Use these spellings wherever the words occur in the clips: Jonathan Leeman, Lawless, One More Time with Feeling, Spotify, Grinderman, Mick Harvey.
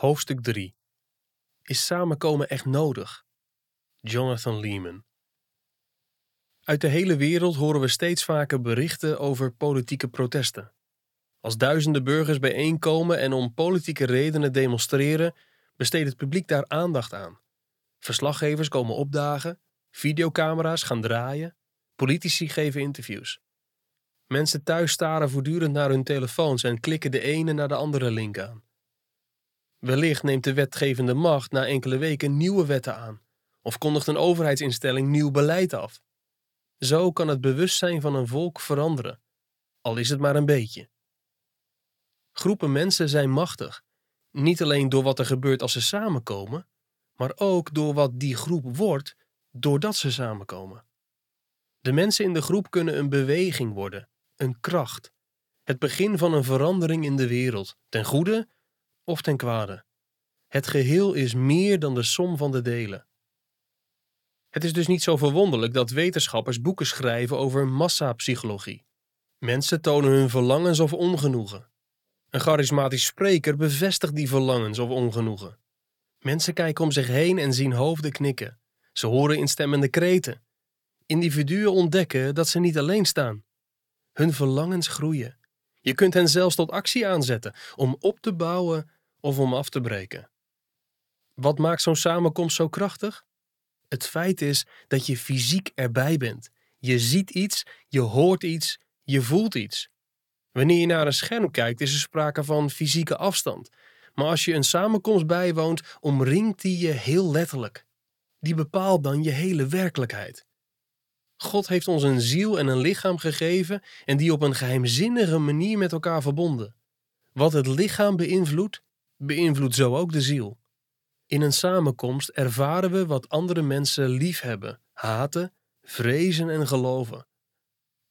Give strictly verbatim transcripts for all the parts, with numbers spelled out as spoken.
Hoofdstuk drie. Is samenkomen echt nodig? Jonathan Leeman. Uit de hele wereld horen we steeds vaker berichten over politieke protesten. Als duizenden burgers bijeenkomen en om politieke redenen demonstreren, besteedt het publiek daar aandacht aan. Verslaggevers komen opdagen, videocamera's gaan draaien, politici geven interviews. Mensen thuis staren voortdurend naar hun telefoons en klikken de ene naar de andere link aan. Wellicht neemt de wetgevende macht na enkele weken nieuwe wetten aan, of kondigt een overheidsinstelling nieuw beleid af. Zo kan het bewustzijn van een volk veranderen, al is het maar een beetje. Groepen mensen zijn machtig, niet alleen door wat er gebeurt als ze samenkomen, maar ook door wat die groep wordt doordat ze samenkomen. De mensen in de groep kunnen een beweging worden, een kracht, het begin van een verandering in de wereld, ten goede of ten kwade. Het geheel is meer dan de som van de delen. Het is dus niet zo verwonderlijk dat wetenschappers boeken schrijven over massapsychologie. Mensen tonen hun verlangens of ongenoegen. Een charismatisch spreker bevestigt die verlangens of ongenoegen. Mensen kijken om zich heen en zien hoofden knikken. Ze horen instemmende kreten. Individuen ontdekken dat ze niet alleen staan. Hun verlangens groeien. Je kunt hen zelfs tot actie aanzetten, om op te bouwen of om af te breken. Wat maakt zo'n samenkomst zo krachtig? Het feit is dat je fysiek erbij bent. Je ziet iets, je hoort iets, je voelt iets. Wanneer je naar een scherm kijkt, is er sprake van fysieke afstand. Maar als je een samenkomst bijwoont, omringt die je heel letterlijk. Die bepaalt dan je hele werkelijkheid. God heeft ons een ziel en een lichaam gegeven en die op een geheimzinnige manier met elkaar verbonden. Wat het lichaam beïnvloedt, beïnvloedt zo ook de ziel. In een samenkomst ervaren we wat andere mensen liefhebben, haten, vrezen en geloven.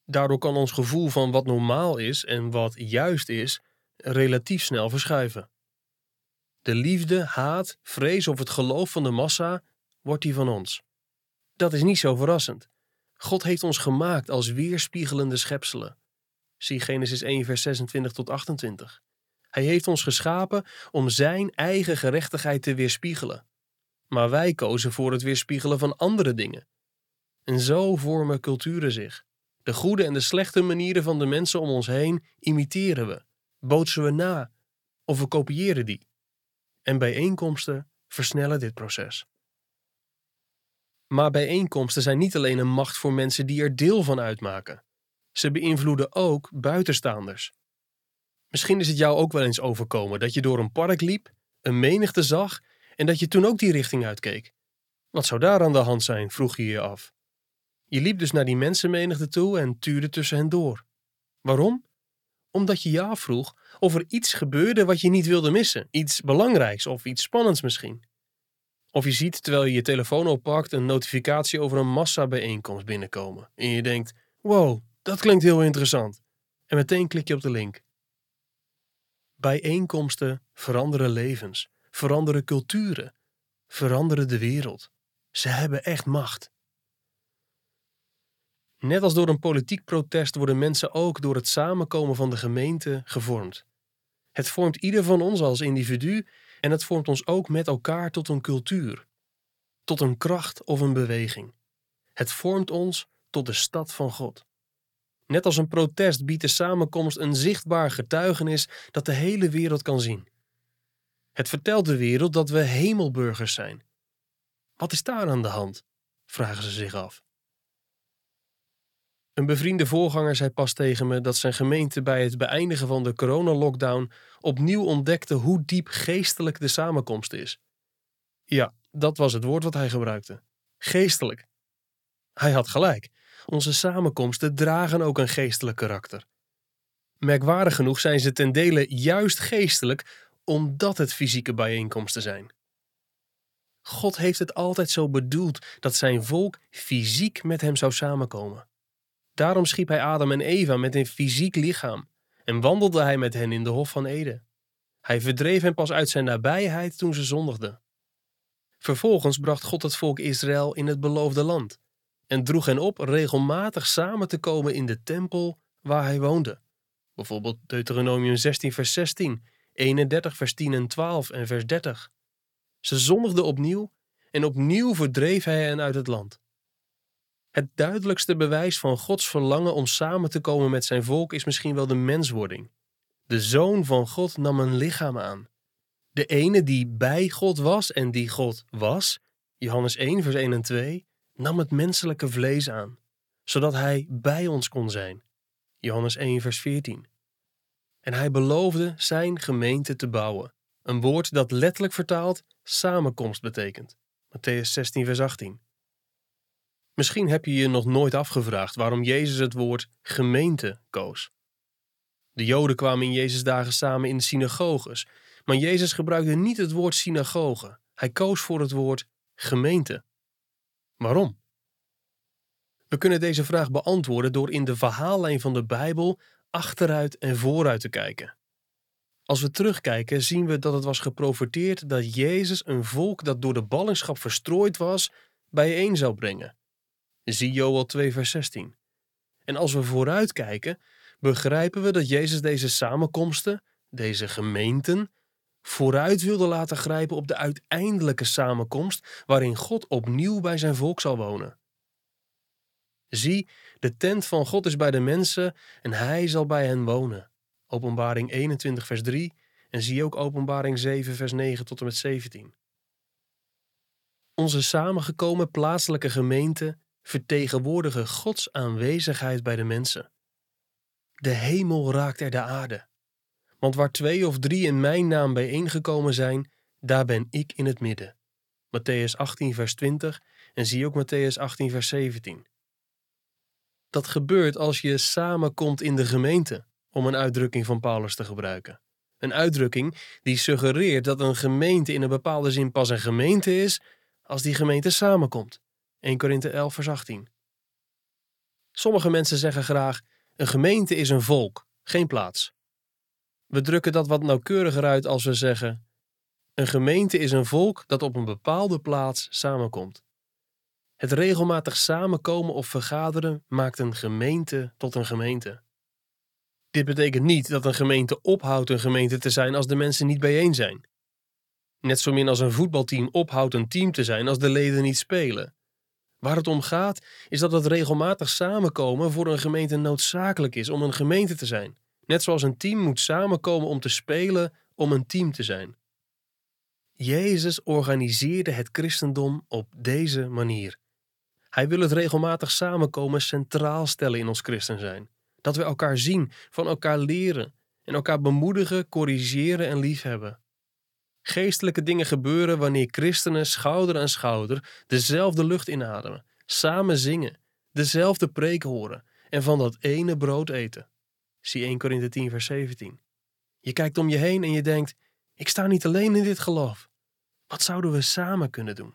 Daardoor kan ons gevoel van wat normaal is en wat juist is, relatief snel verschuiven. De liefde, haat, vrees of het geloof van de massa wordt die van ons. Dat is niet zo verrassend. God heeft ons gemaakt als weerspiegelende schepselen. Zie Genesis één vers zesentwintig tot achtentwintig. Hij heeft ons geschapen om zijn eigen gerechtigheid te weerspiegelen. Maar wij kozen voor het weerspiegelen van andere dingen. En zo vormen culturen zich. De goede en de slechte manieren van de mensen om ons heen imiteren we, bootsen we na of we kopiëren die. En bijeenkomsten versnellen dit proces. Maar bijeenkomsten zijn niet alleen een macht voor mensen die er deel van uitmaken. Ze beïnvloeden ook buitenstaanders. Misschien is het jou ook wel eens overkomen dat je door een park liep, een menigte zag en dat je toen ook die richting uitkeek. Wat zou daar aan de hand zijn, vroeg je je af. Je liep dus naar die mensenmenigte toe en tuurde tussen hen door. Waarom? Omdat je je afvroeg of er iets gebeurde wat je niet wilde missen, iets belangrijks of iets spannends misschien. Of je ziet, terwijl je je telefoon oppakt, een notificatie over een massabijeenkomst binnenkomen. En je denkt, wow, dat klinkt heel interessant. En meteen klik je op de link. Bijeenkomsten veranderen levens, veranderen culturen, veranderen de wereld. Ze hebben echt macht. Net als door een politiek protest worden mensen ook door het samenkomen van de gemeente gevormd. Het vormt ieder van ons als individu en het vormt ons ook met elkaar tot een cultuur, tot een kracht of een beweging. Het vormt ons tot de stad van God. Net als een protest biedt de samenkomst een zichtbaar getuigenis dat de hele wereld kan zien. Het vertelt de wereld dat we hemelburgers zijn. Wat is daar aan de hand? Vragen ze zich af. Een bevriende voorganger zei pas tegen me dat zijn gemeente bij het beëindigen van de coronalockdown opnieuw ontdekte hoe diep geestelijk de samenkomst is. Ja, dat was het woord wat hij gebruikte. Geestelijk. Hij had gelijk. Onze samenkomsten dragen ook een geestelijk karakter. Merkwaardig genoeg zijn ze ten dele juist geestelijk omdat het fysieke bijeenkomsten zijn. God heeft het altijd zo bedoeld dat zijn volk fysiek met hem zou samenkomen. Daarom schiep hij Adam en Eva met een fysiek lichaam en wandelde hij met hen in de Hof van Eden. Hij verdreef hen pas uit zijn nabijheid toen ze zondigden. Vervolgens bracht God het volk Israël in het beloofde land en droeg hen op regelmatig samen te komen in de tempel waar hij woonde. Bijvoorbeeld Deuteronomium zestien vers zestien, eenendertig, vers tien en twaalf en vers dertig. Ze zondigden opnieuw en opnieuw verdreef hij hen uit het land. Het duidelijkste bewijs van Gods verlangen om samen te komen met zijn volk is misschien wel de menswording. De Zoon van God nam een lichaam aan. De ene die bij God was en die God was, Johannes één vers één en twee, nam het menselijke vlees aan, zodat hij bij ons kon zijn, Johannes één vers veertien. En hij beloofde zijn gemeente te bouwen, een woord dat letterlijk vertaald samenkomst betekent, Mattheüs zestien vers achttien. Misschien heb je je nog nooit afgevraagd waarom Jezus het woord gemeente koos. De Joden kwamen in Jezus' dagen samen in de synagoges, maar Jezus gebruikte niet het woord synagoge. Hij koos voor het woord gemeente. Waarom? We kunnen deze vraag beantwoorden door in de verhaallijn van de Bijbel achteruit en vooruit te kijken. Als we terugkijken zien we dat het was geprofeteerd dat Jezus een volk dat door de ballingschap verstrooid was, bijeen zou brengen. Zie Joël twee vers zestien. En als we vooruit kijken, begrijpen we dat Jezus deze samenkomsten, deze gemeenten, vooruit wilde laten grijpen op de uiteindelijke samenkomst waarin God opnieuw bij zijn volk zal wonen. Zie, de tent van God is bij de mensen en hij zal bij hen wonen. Openbaring eenentwintig vers drie en zie ook Openbaring zeven vers negen tot en met zeventien. Onze samengekomen plaatselijke gemeenten vertegenwoordigen Gods aanwezigheid bij de mensen. De hemel raakt er de aarde. Want waar twee of drie in mijn naam bijeengekomen zijn, daar ben ik in het midden. Mattheüs achttien vers twintig en zie ook Mattheüs achttien vers zeventien. Dat gebeurt als je samenkomt in de gemeente, om een uitdrukking van Paulus te gebruiken. Een uitdrukking die suggereert dat een gemeente in een bepaalde zin pas een gemeente is, als die gemeente samenkomt. eerste Korinthe elf vers achttien. Sommige mensen zeggen graag, een gemeente is een volk, geen plaats. We drukken dat wat nauwkeuriger uit als we zeggen, een gemeente is een volk dat op een bepaalde plaats samenkomt. Het regelmatig samenkomen of vergaderen maakt een gemeente tot een gemeente. Dit betekent niet dat een gemeente ophoudt een gemeente te zijn als de mensen niet bijeen zijn. Net zo min als een voetbalteam ophoudt een team te zijn als de leden niet spelen. Waar het om gaat is dat het regelmatig samenkomen voor een gemeente noodzakelijk is om een gemeente te zijn. Net zoals een team moet samenkomen om te spelen om een team te zijn. Jezus organiseerde het christendom op deze manier. Hij wil het regelmatig samenkomen centraal stellen in ons christen zijn. Dat we elkaar zien, van elkaar leren en elkaar bemoedigen, corrigeren en liefhebben. Geestelijke dingen gebeuren wanneer christenen schouder aan schouder dezelfde lucht inademen, samen zingen, dezelfde preek horen en van dat ene brood eten. Zie eerste Korinthe tien vers zeventien. Je kijkt om je heen en je denkt, ik sta niet alleen in dit geloof. Wat zouden we samen kunnen doen?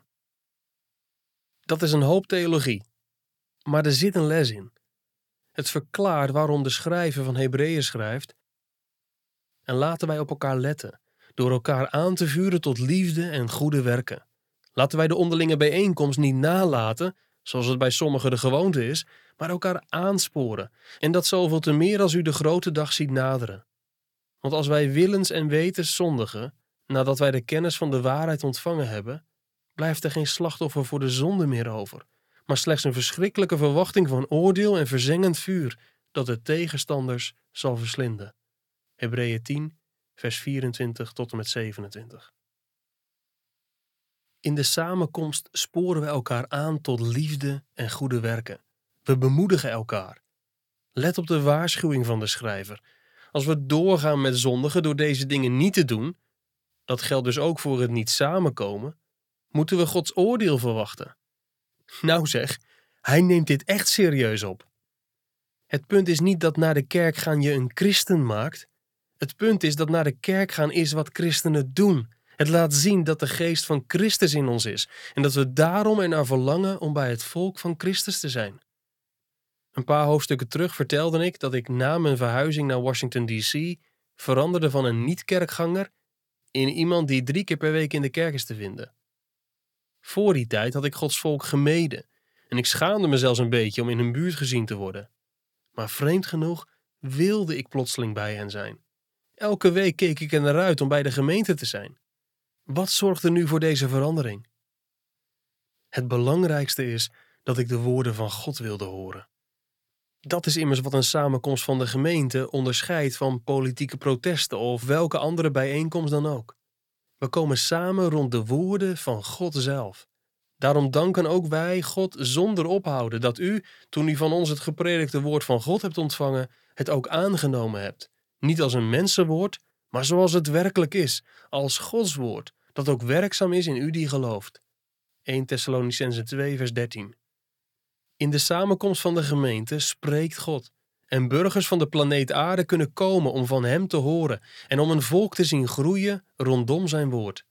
Dat is een hoop theologie, maar er zit een les in. Het verklaart waarom de schrijver van Hebreeën schrijft. En laten wij op elkaar letten, door elkaar aan te vuren tot liefde en goede werken. Laten wij de onderlinge bijeenkomst niet nalaten, zoals het bij sommigen de gewoonte is, maar elkaar aansporen. En dat zoveel te meer als u de grote dag ziet naderen. Want als wij willens en wetens zondigen, nadat wij de kennis van de waarheid ontvangen hebben, blijft er geen slachtoffer voor de zonde meer over, maar slechts een verschrikkelijke verwachting van oordeel en verzengend vuur, dat de tegenstanders zal verslinden. Hebreeën tien, vers vierentwintig tot en met zevenentwintig. In de samenkomst sporen we elkaar aan tot liefde en goede werken. We bemoedigen elkaar. Let op de waarschuwing van de schrijver. Als we doorgaan met zondigen door deze dingen niet te doen, dat geldt dus ook voor het niet samenkomen, moeten we Gods oordeel verwachten. Nou zeg, hij neemt dit echt serieus op. Het punt is niet dat naar de kerk gaan je een christen maakt. Het punt is dat naar de kerk gaan is wat christenen doen. Het laat zien dat de geest van Christus in ons is en dat we daarom ernaar verlangen om bij het volk van Christus te zijn. Een paar hoofdstukken terug vertelde ik dat ik na mijn verhuizing naar Washington D C veranderde van een niet-kerkganger in iemand die drie keer per week in de kerk is te vinden. Voor die tijd had ik Gods volk gemeden en ik schaamde me zelfs een beetje om in hun buurt gezien te worden. Maar vreemd genoeg wilde ik plotseling bij hen zijn. Elke week keek ik er naar uit om bij de gemeente te zijn. Wat zorgt er nu voor deze verandering? Het belangrijkste is dat ik de woorden van God wilde horen. Dat is immers wat een samenkomst van de gemeente onderscheidt van politieke protesten of welke andere bijeenkomst dan ook. We komen samen rond de woorden van God zelf. Daarom danken ook wij God zonder ophouden dat u, toen u van ons het gepredikte woord van God hebt ontvangen, het ook aangenomen hebt. Niet als een mensenwoord, maar zoals het werkelijk is, als Gods woord, dat ook werkzaam is in u die gelooft. Eerste Thessalonicenzen twee vers dertien. In de samenkomst van de gemeente spreekt God. En burgers van de planeet aarde kunnen komen om van hem te horen en om een volk te zien groeien rondom zijn woord.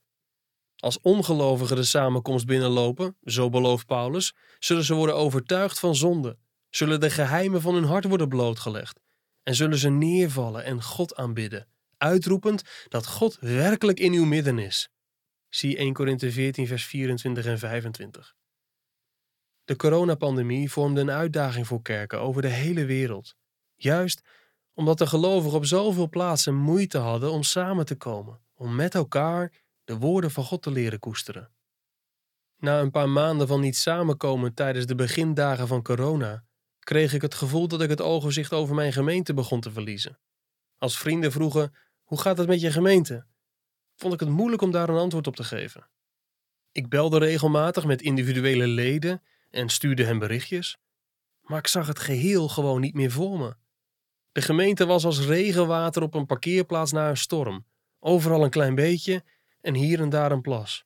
Als ongelovigen de samenkomst binnenlopen, zo belooft Paulus, zullen ze worden overtuigd van zonde, zullen de geheimen van hun hart worden blootgelegd en zullen ze neervallen en God aanbidden, uitroepend dat God werkelijk in uw midden is. Zie Eerste Korinthe veertien vers vierentwintig en vijfentwintig. De coronapandemie vormde een uitdaging voor kerken over de hele wereld. Juist omdat de gelovigen op zoveel plaatsen moeite hadden om samen te komen, om met elkaar de woorden van God te leren koesteren. Na een paar maanden van niet samenkomen tijdens de begindagen van corona, kreeg ik het gevoel dat ik het overzicht over mijn gemeente begon te verliezen. Als vrienden vroegen, hoe gaat het met je gemeente? Vond ik het moeilijk om daar een antwoord op te geven. Ik belde regelmatig met individuele leden en stuurde hem berichtjes, maar ik zag het geheel gewoon niet meer voor me. De gemeente was als regenwater op een parkeerplaats na een storm, overal een klein beetje en hier en daar een plas.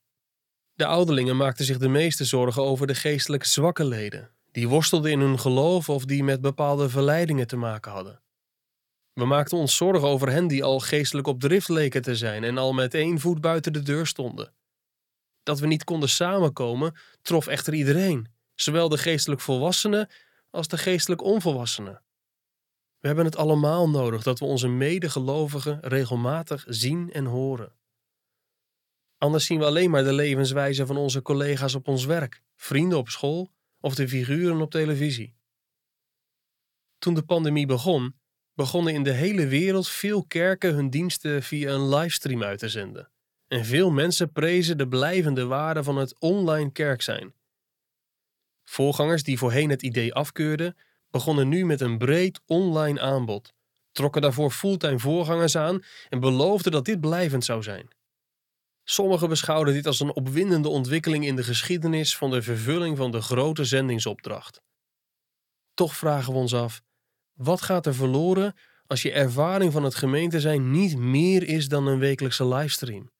De ouderlingen maakten zich de meeste zorgen over de geestelijk zwakke leden, die worstelden in hun geloof of die met bepaalde verleidingen te maken hadden. We maakten ons zorgen over hen die al geestelijk op drift leken te zijn en al met één voet buiten de deur stonden. Dat we niet konden samenkomen trof echter iedereen, zowel de geestelijk volwassenen als de geestelijk onvolwassenen. We hebben het allemaal nodig dat we onze medegelovigen regelmatig zien en horen. Anders zien we alleen maar de levenswijze van onze collega's op ons werk, vrienden op school of de figuren op televisie. Toen de pandemie begon, begonnen in de hele wereld veel kerken hun diensten via een livestream uit te zenden. En veel mensen prezen de blijvende waarde van het online kerk zijn. Voorgangers die voorheen het idee afkeurden, begonnen nu met een breed online aanbod, trokken daarvoor fulltime voorgangers aan en beloofden dat dit blijvend zou zijn. Sommigen beschouwden dit als een opwindende ontwikkeling in de geschiedenis van de vervulling van de grote zendingsopdracht. Toch vragen we ons af, wat gaat er verloren als je ervaring van het gemeente zijn niet meer is dan een wekelijkse livestream?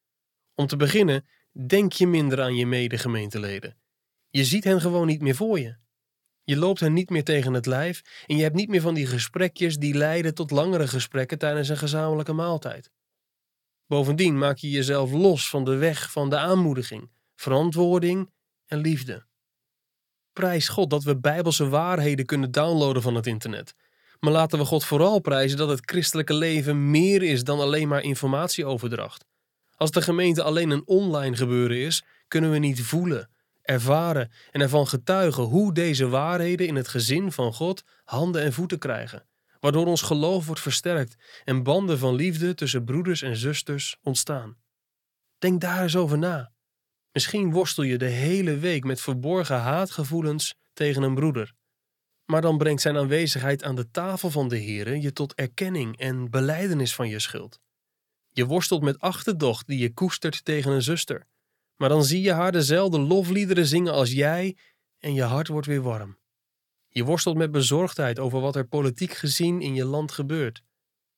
Om te beginnen, denk je minder aan je medegemeenteleden. Je ziet hen gewoon niet meer voor je. Je loopt hen niet meer tegen het lijf en je hebt niet meer van die gesprekjes die leiden tot langere gesprekken tijdens een gezamenlijke maaltijd. Bovendien maak je jezelf los van de weg van de aanmoediging, verantwoording en liefde. Prijs God dat we bijbelse waarheden kunnen downloaden van het internet. Maar laten we God vooral prijzen dat het christelijke leven meer is dan alleen maar informatieoverdracht. Als de gemeente alleen een online gebeuren is, kunnen we niet voelen, ervaren en ervan getuigen hoe deze waarheden in het gezin van God handen en voeten krijgen, waardoor ons geloof wordt versterkt en banden van liefde tussen broeders en zusters ontstaan. Denk daar eens over na. Misschien worstel je de hele week met verborgen haatgevoelens tegen een broeder. Maar dan brengt zijn aanwezigheid aan de tafel van de Here je tot erkenning en belijdenis van je schuld. Je worstelt met achterdocht die je koestert tegen een zuster. Maar dan zie je haar dezelfde lofliederen zingen als jij en je hart wordt weer warm. Je worstelt met bezorgdheid over wat er politiek gezien in je land gebeurt.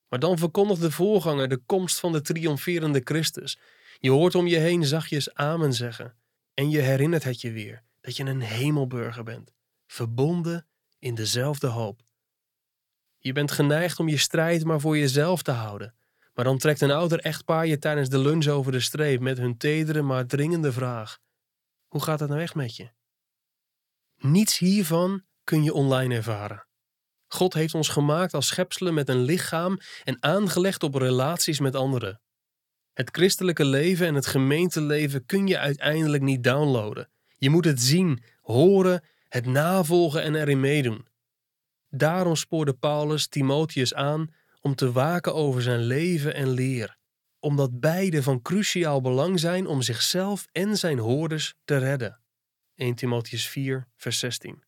Maar dan verkondigt de voorganger de komst van de triomferende Christus. Je hoort om je heen zachtjes amen zeggen. En je herinnert het je weer dat je een hemelburger bent, verbonden in dezelfde hoop. Je bent geneigd om je strijd maar voor jezelf te houden. Maar dan trekt een ouder echtpaar je tijdens de lunch over de streep met hun tedere maar dringende vraag. Hoe gaat het nou echt met je? Niets hiervan kun je online ervaren. God heeft ons gemaakt als schepselen met een lichaam en aangelegd op relaties met anderen. Het christelijke leven en het gemeenteleven kun je uiteindelijk niet downloaden. Je moet het zien, horen, het navolgen en erin meedoen. Daarom spoorde Paulus Timotheus aan om te waken over zijn leven en leer, omdat beide van cruciaal belang zijn om zichzelf en zijn hoorders te redden. Eerste Timotheüs vier, vers zestien.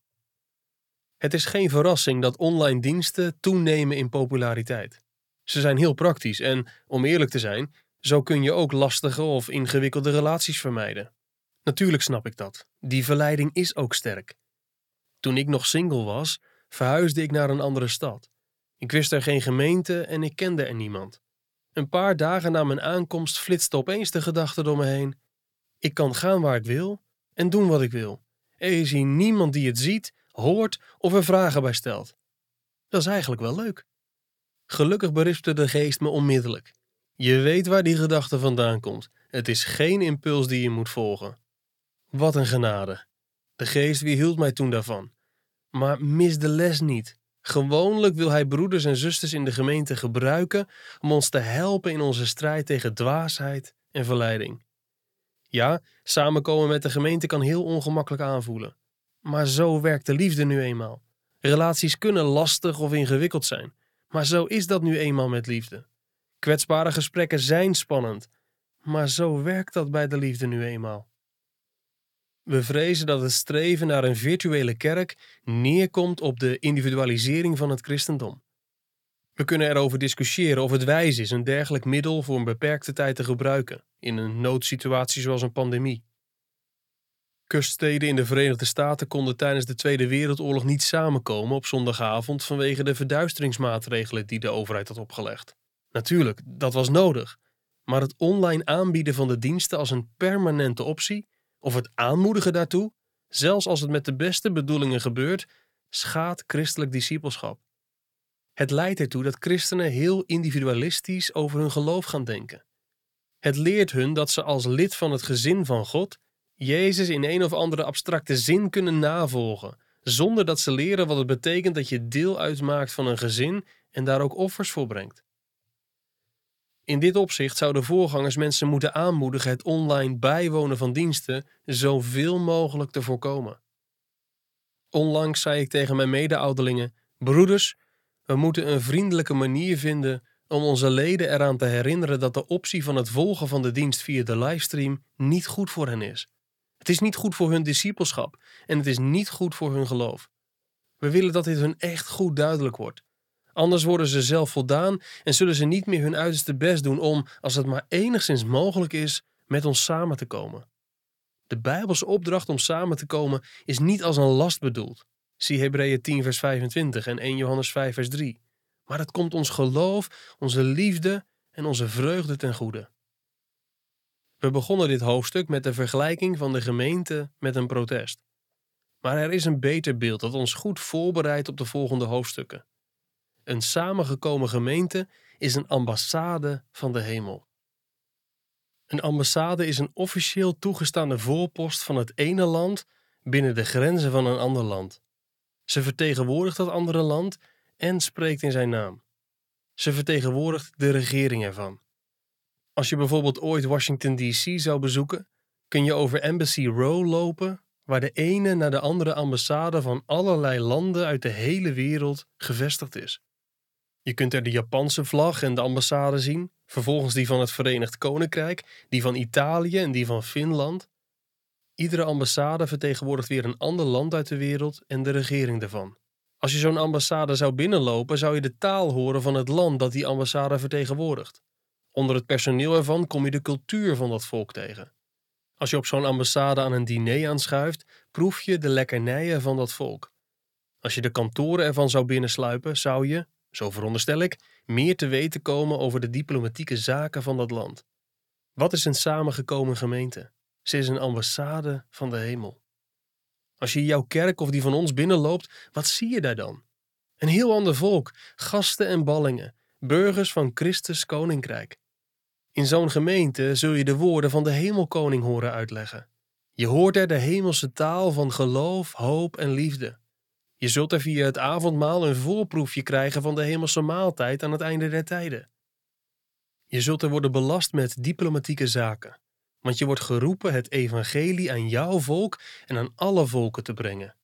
Het is geen verrassing dat online diensten toenemen in populariteit. Ze zijn heel praktisch en, om eerlijk te zijn, zo kun je ook lastige of ingewikkelde relaties vermijden. Natuurlijk snap ik dat. Die verleiding is ook sterk. Toen ik nog single was, verhuisde ik naar een andere stad. Ik wist er geen gemeente en ik kende er niemand. Een paar dagen na mijn aankomst flitste opeens de gedachte door me heen. Ik kan gaan waar ik wil en doen wat ik wil. Er is hier niemand die het ziet, hoort of er vragen bij stelt. Dat is eigenlijk wel leuk. Gelukkig berispte de geest me onmiddellijk. Je weet waar die gedachte vandaan komt. Het is geen impuls die je moet volgen. Wat een genade. De geest weerhield mij toen daarvan. Maar mis de les niet. Gewoonlijk wil hij broeders en zusters in de gemeente gebruiken om ons te helpen in onze strijd tegen dwaasheid en verleiding. Ja, samenkomen met de gemeente kan heel ongemakkelijk aanvoelen. Maar zo werkt de liefde nu eenmaal. Relaties kunnen lastig of ingewikkeld zijn. Maar zo is dat nu eenmaal met liefde. Kwetsbare gesprekken zijn spannend. Maar zo werkt dat bij de liefde nu eenmaal. We vrezen dat het streven naar een virtuele kerk neerkomt op de individualisering van het christendom. We kunnen erover discussiëren of het wijs is een dergelijk middel voor een beperkte tijd te gebruiken, in een noodsituatie zoals een pandemie. Kuststeden in de Verenigde Staten konden tijdens de Tweede Wereldoorlog niet samenkomen op zondagavond vanwege de verduisteringsmaatregelen die de overheid had opgelegd. Natuurlijk, dat was nodig. Maar het online aanbieden van de diensten als een permanente optie, of het aanmoedigen daartoe, zelfs als het met de beste bedoelingen gebeurt, schaadt christelijk discipelschap. Het leidt ertoe dat christenen heel individualistisch over hun geloof gaan denken. Het leert hun dat ze als lid van het gezin van God Jezus in een of andere abstracte zin kunnen navolgen, zonder dat ze leren wat het betekent dat je deel uitmaakt van een gezin en daar ook offers voor brengt. In dit opzicht zouden voorgangers mensen moeten aanmoedigen het online bijwonen van diensten zoveel mogelijk te voorkomen. Onlangs zei ik tegen mijn mede-ouderlingen: broeders, we moeten een vriendelijke manier vinden om onze leden eraan te herinneren dat de optie van het volgen van de dienst via de livestream niet goed voor hen is. Het is niet goed voor hun discipelschap en het is niet goed voor hun geloof. We willen dat dit hun echt goed duidelijk wordt. Anders worden ze zelfvoldaan en zullen ze niet meer hun uiterste best doen om, als het maar enigszins mogelijk is, met ons samen te komen. De Bijbelse opdracht om samen te komen is niet als een last bedoeld. Zie Hebreeën tien vers vijfentwintig en eerste Johannes vijf vers drie. Maar het komt ons geloof, onze liefde en onze vreugde ten goede. We begonnen dit hoofdstuk met de vergelijking van de gemeente met een protest. Maar er is een beter beeld dat ons goed voorbereidt op de volgende hoofdstukken. Een samengekomen gemeente is een ambassade van de hemel. Een ambassade is een officieel toegestaande voorpost van het ene land binnen de grenzen van een ander land. Ze vertegenwoordigt dat andere land en spreekt in zijn naam. Ze vertegenwoordigt de regering ervan. Als je bijvoorbeeld ooit Washington D C zou bezoeken, kun je over Embassy Row lopen, waar de ene naar de andere ambassade van allerlei landen uit de hele wereld gevestigd is. Je kunt er de Japanse vlag en de ambassade zien, vervolgens die van het Verenigd Koninkrijk, die van Italië en die van Finland. Iedere ambassade vertegenwoordigt weer een ander land uit de wereld en de regering daarvan. Als je zo'n ambassade zou binnenlopen, zou je de taal horen van het land dat die ambassade vertegenwoordigt. Onder het personeel ervan kom je de cultuur van dat volk tegen. Als je op zo'n ambassade aan een diner aanschuift, proef je de lekkernijen van dat volk. Als je de kantoren ervan zou binnensluipen, zou je, zo veronderstel ik, meer te weten komen over de diplomatieke zaken van dat land. Wat is een samengekomen gemeente? Ze is een ambassade van de hemel. Als je jouw kerk of die van ons binnenloopt, wat zie je daar dan? Een heel ander volk, gasten en ballingen, burgers van Christus Koninkrijk. In zo'n gemeente zul je de woorden van de hemelkoning horen uitleggen. Je hoort er de hemelse taal van geloof, hoop en liefde. Je zult er via het avondmaal een voorproefje krijgen van de hemelse maaltijd aan het einde der tijden. Je zult er worden belast met diplomatieke zaken, want je wordt geroepen het evangelie aan jouw volk en aan alle volken te brengen.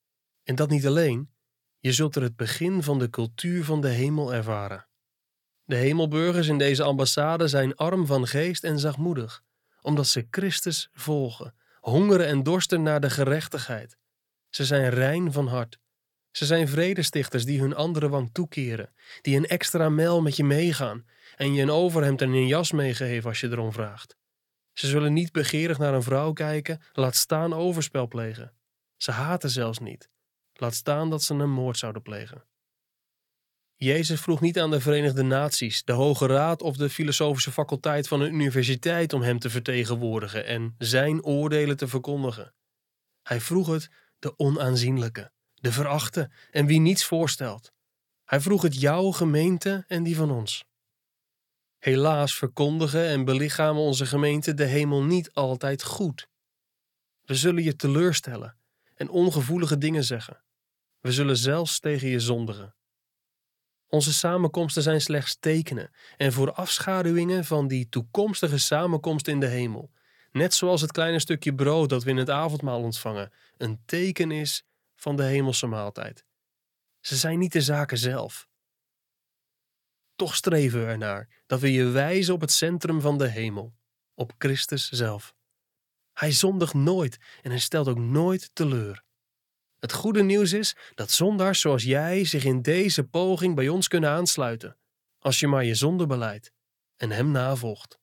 En dat niet alleen, je zult er het begin van de cultuur van de hemel ervaren. De hemelburgers in deze ambassade zijn arm van geest en zachtmoedig, omdat ze Christus volgen, hongeren en dorsten naar de gerechtigheid. Ze zijn rein van hart. Ze zijn vredestichters die hun andere wang toekeren, die een extra mijl met je meegaan en je een overhemd en een jas meegeven als je erom vraagt. Ze zullen niet begeerig naar een vrouw kijken, laat staan overspel plegen. Ze haten zelfs niet, laat staan dat ze een moord zouden plegen. Jezus vroeg niet aan de Verenigde Naties, de Hoge Raad of de filosofische faculteit van een universiteit om hem te vertegenwoordigen en zijn oordelen te verkondigen. Hij vroeg het de onaanzienlijke, de verachte en wie niets voorstelt. Hij vroeg het jouw gemeente en die van ons. Helaas verkondigen en belichamen onze gemeente de hemel niet altijd goed. We zullen je teleurstellen en ongevoelige dingen zeggen. We zullen zelfs tegen je zondigen. Onze samenkomsten zijn slechts tekenen en voorafschaduwingen van die toekomstige samenkomst in de hemel. Net zoals het kleine stukje brood dat we in het avondmaal ontvangen, een teken is van de hemelse maaltijd. Ze zijn niet de zaken zelf. Toch streven we ernaar dat we je wijzen op het centrum van de hemel, op Christus zelf. Hij zondigt nooit en hij stelt ook nooit teleur. Het goede nieuws is dat zondaars zoals jij zich in deze poging bij ons kunnen aansluiten, als je maar je zonde belijdt en hem navolgt.